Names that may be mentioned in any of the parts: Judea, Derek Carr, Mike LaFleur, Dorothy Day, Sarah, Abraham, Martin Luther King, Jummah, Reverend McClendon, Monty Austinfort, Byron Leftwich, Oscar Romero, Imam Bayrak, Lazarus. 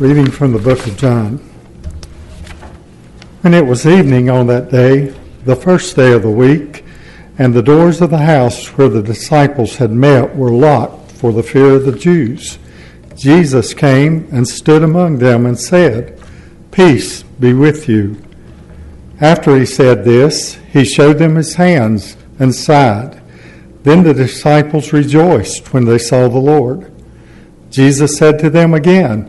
Reading from the book of John. And it was evening on that day, the first day of the week, and the doors of the house where the disciples had met were locked for the fear of the Jews. Jesus came and stood among them and said, "Peace be with you." After he said this, he showed them his hands and sighed. Then the disciples rejoiced when they saw the Lord. Jesus said to them again,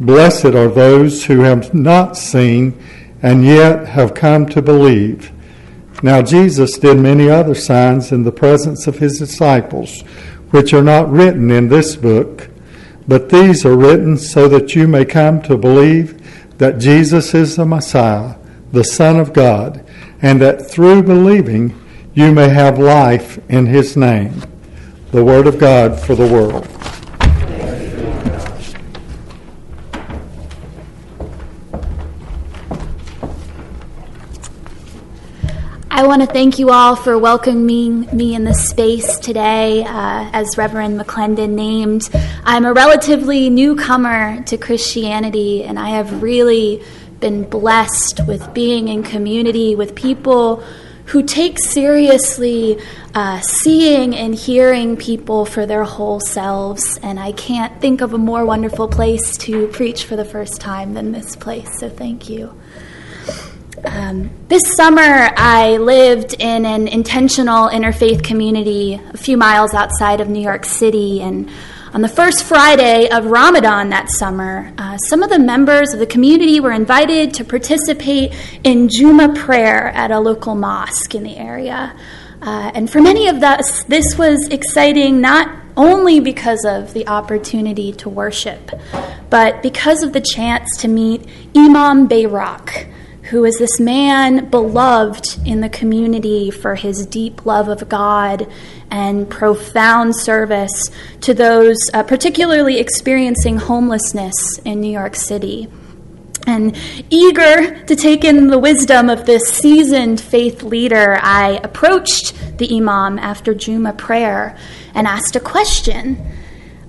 Blessed are those who have not seen and yet have come to believe." Now Jesus did many other signs in the presence of his disciples, which are not written in this book, but these are written so that you may come to believe that Jesus is the Messiah, the Son of God, and that through believing you may have life in his name. The Word of God for the world. I want to thank you all for welcoming me in this space today. As Reverend McClendon named, I'm a relatively newcomer to Christianity, and I have really been blessed with being in community with people who take seriously seeing and hearing people for their whole selves. And I can't think of a more wonderful place to preach for the first time than this place, so thank you. This summer, I lived in an intentional interfaith community a few miles outside of New York City, and on the first Friday of Ramadan that summer, some of the members of the community were invited to participate in Jummah prayer at a local mosque in the area. And for many of us, this was exciting not only because of the opportunity to worship, but because of the chance to meet Imam Bayrak, who is this man beloved in the community for his deep love of God and profound service to those particularly experiencing homelessness in New York City. And eager to take in the wisdom of this seasoned faith leader, I approached the imam after Jummah prayer and asked a question.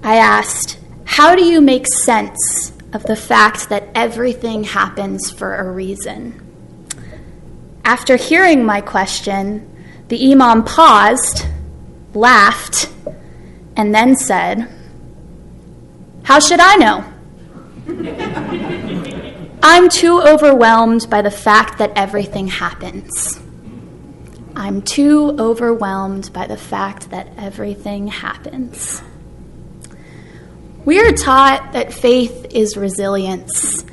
I asked, "How do you make sense of the fact that everything happens for a reason?" After hearing my question, the imam paused, laughed, and then said, "How should I know? I'm too overwhelmed by the fact that everything happens. I'm too overwhelmed by the fact that everything happens." We are taught that faith is resilience.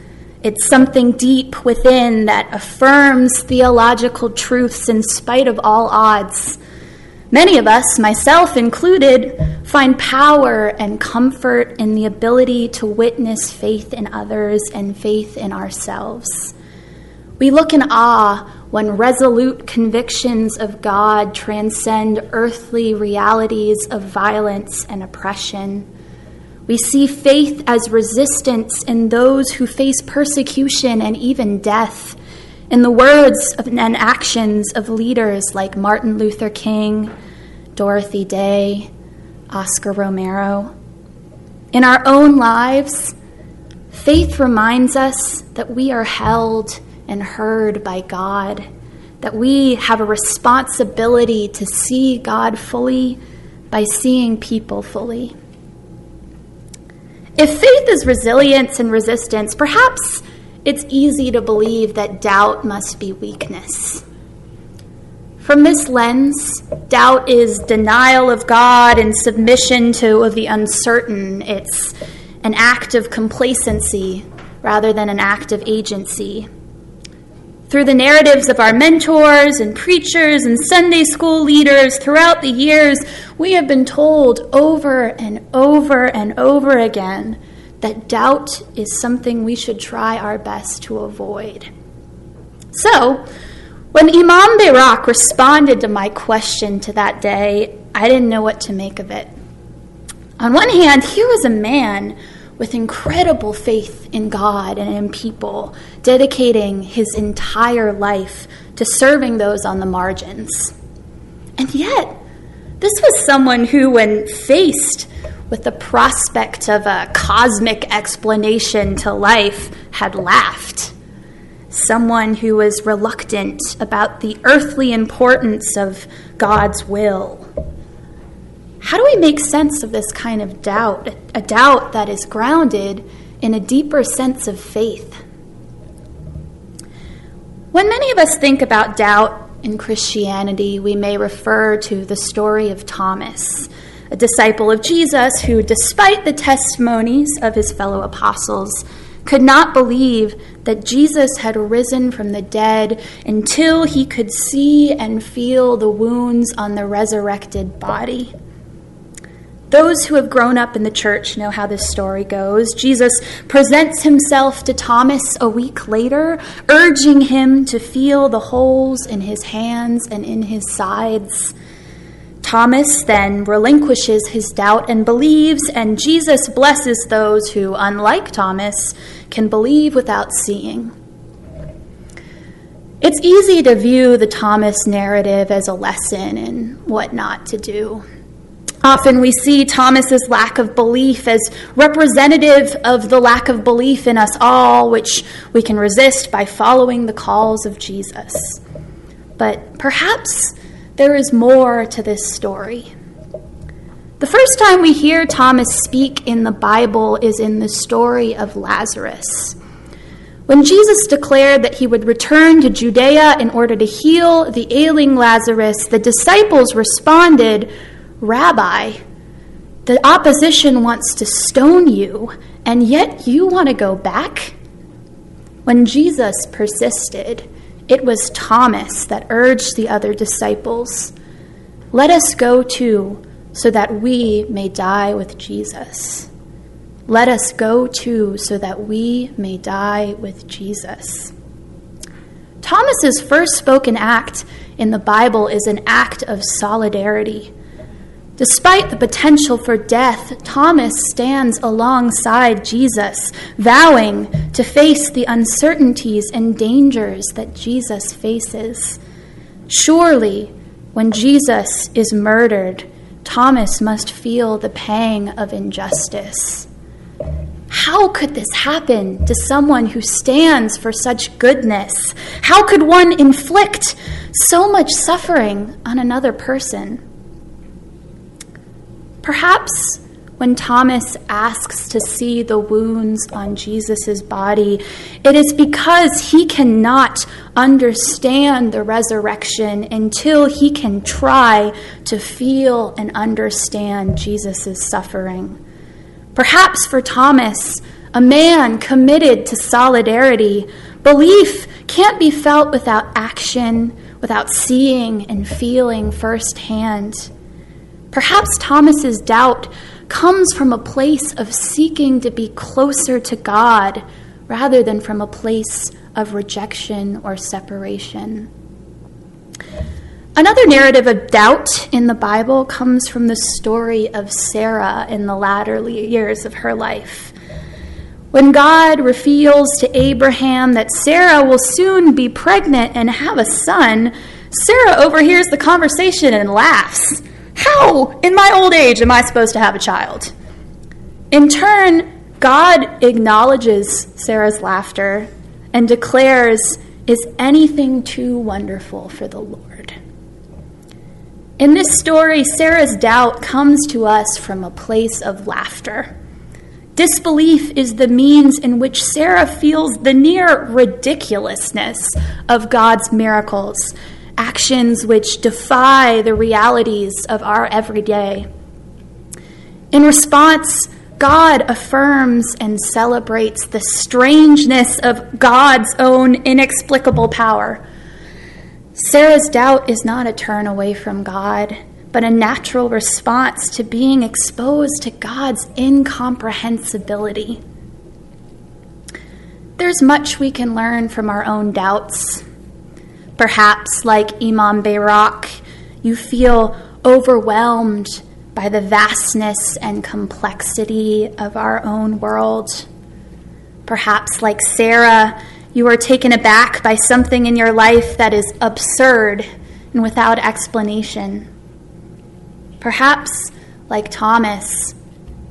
It's something deep within that affirms theological truths in spite of all odds. Many of us, myself included, find power and comfort in the ability to witness faith in others and faith in ourselves. We look in awe when resolute convictions of God transcend earthly realities of violence and oppression. We see faith as resistance in those who face persecution and even death, In the words and actions of leaders like Martin Luther King, Dorothy Day, Oscar Romero. In our own lives, faith reminds us that we are held and heard by God, that we have a responsibility to see God fully by seeing people fully. If faith is resilience and resistance, perhaps it's easy to believe that doubt must be weakness. From this lens, doubt is denial of God and submission to the uncertain. It's an act of complacency rather than an act of agency. Through the narratives of our mentors and preachers and Sunday school leaders throughout the years, we have been told over and over and over again that doubt is something we should try our best to avoid. So, when Imam Bayrak responded to my question to that day, I didn't know what to make of it. On one hand, here was a man with incredible faith in God and in people, dedicating his entire life to serving those on the margins. And yet, this was someone who, when faced with the prospect of a cosmic explanation to life, had laughed. Someone who was reluctant about the earthly importance of God's will. How do we make sense of this kind of doubt, a doubt that is grounded in a deeper sense of faith? When many of us think about doubt in Christianity, we may refer to the story of Thomas, a disciple of Jesus who, despite the testimonies of his fellow apostles, could not believe that Jesus had risen from the dead until he could see and feel the wounds on the resurrected body. Those who have grown up in the church know how this story goes. Jesus presents himself to Thomas a week later, urging him to feel the holes in his hands and in his sides. Thomas then relinquishes his doubt and believes, and Jesus blesses those who, unlike Thomas, can believe without seeing. It's easy to view the Thomas narrative as a lesson in what not to do. Often we see Thomas's lack of belief as representative of the lack of belief in us all, which we can resist by following the calls of Jesus. But perhaps there is more to this story. The first time we hear Thomas speak in the Bible is in the story of Lazarus. When Jesus declared that he would return to Judea in order to heal the ailing Lazarus, the disciples responded, "Rabbi, the opposition wants to stone you, and yet you want to go back?" When Jesus persisted, it was Thomas that urged the other disciples, "Let us go too, so that we may die with Jesus. Let us go too, so that we may die with Jesus." Thomas's first spoken act in the Bible is an act of solidarity. Despite the potential for death, Thomas stands alongside Jesus, vowing to face the uncertainties and dangers that Jesus faces. Surely, when Jesus is murdered, Thomas must feel the pang of injustice. How could this happen to someone who stands for such goodness? How could one inflict so much suffering on another person? Perhaps when Thomas asks to see the wounds on Jesus' body, it is because he cannot understand the resurrection until he can try to feel and understand Jesus' suffering. Perhaps for Thomas, a man committed to solidarity, belief can't be felt without action, without seeing and feeling firsthand. Perhaps Thomas's doubt comes from a place of seeking to be closer to God rather than from a place of rejection or separation. Another narrative of doubt in the Bible comes from the story of Sarah in the latter years of her life. When God reveals to Abraham that Sarah will soon be pregnant and have a son, Sarah overhears the conversation and laughs. How, in my old age, am I supposed to have a child? In turn, God acknowledges Sarah's laughter and declares, is anything too wonderful for the Lord? In this story, Sarah's doubt comes to us from a place of laughter. Disbelief is the means in which Sarah feels the near ridiculousness of God's miracles, actions which defy the realities of our everyday. In response, God affirms and celebrates the strangeness of God's own inexplicable power. Sarah's doubt is not a turn away from God, but a natural response to being exposed to God's incomprehensibility. There's much we can learn from our own doubts. Perhaps, like Imam Bayrak, you feel overwhelmed by the vastness and complexity of our own world. Perhaps, like Sarah, you are taken aback by something in your life that is absurd and without explanation. Perhaps, like Thomas,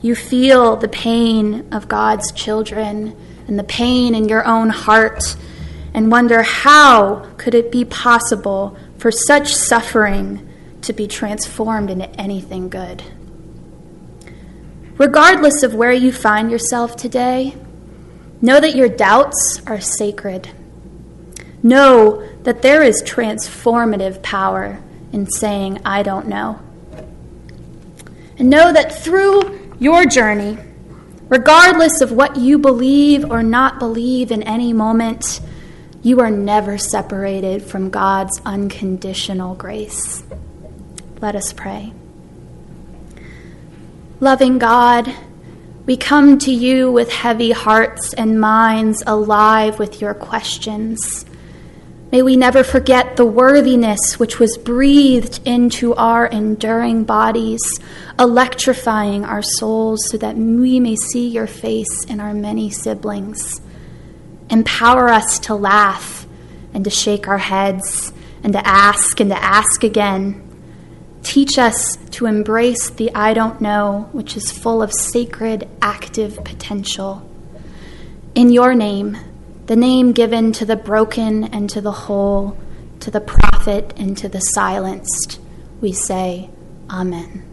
you feel the pain of God's children and the pain in your own heart and wonder, how could it be possible for such suffering to be transformed into anything good? Regardless of where you find yourself today, know that your doubts are sacred. Know that there is transformative power in saying, I don't know. And know that through your journey, regardless of what you believe or not believe in any moment, you are never separated from God's unconditional grace. Let us pray. Loving God, we come to you with heavy hearts and minds alive with your questions. May we never forget the worthiness which was breathed into our enduring bodies, electrifying our souls so that we may see your face in our many siblings. Empower us to laugh and to shake our heads and to ask again. Teach us to embrace the I don't know, which is full of sacred, active potential. In your name, the name given to the broken and to the whole, to the prophet and to the silenced, we say, Amen.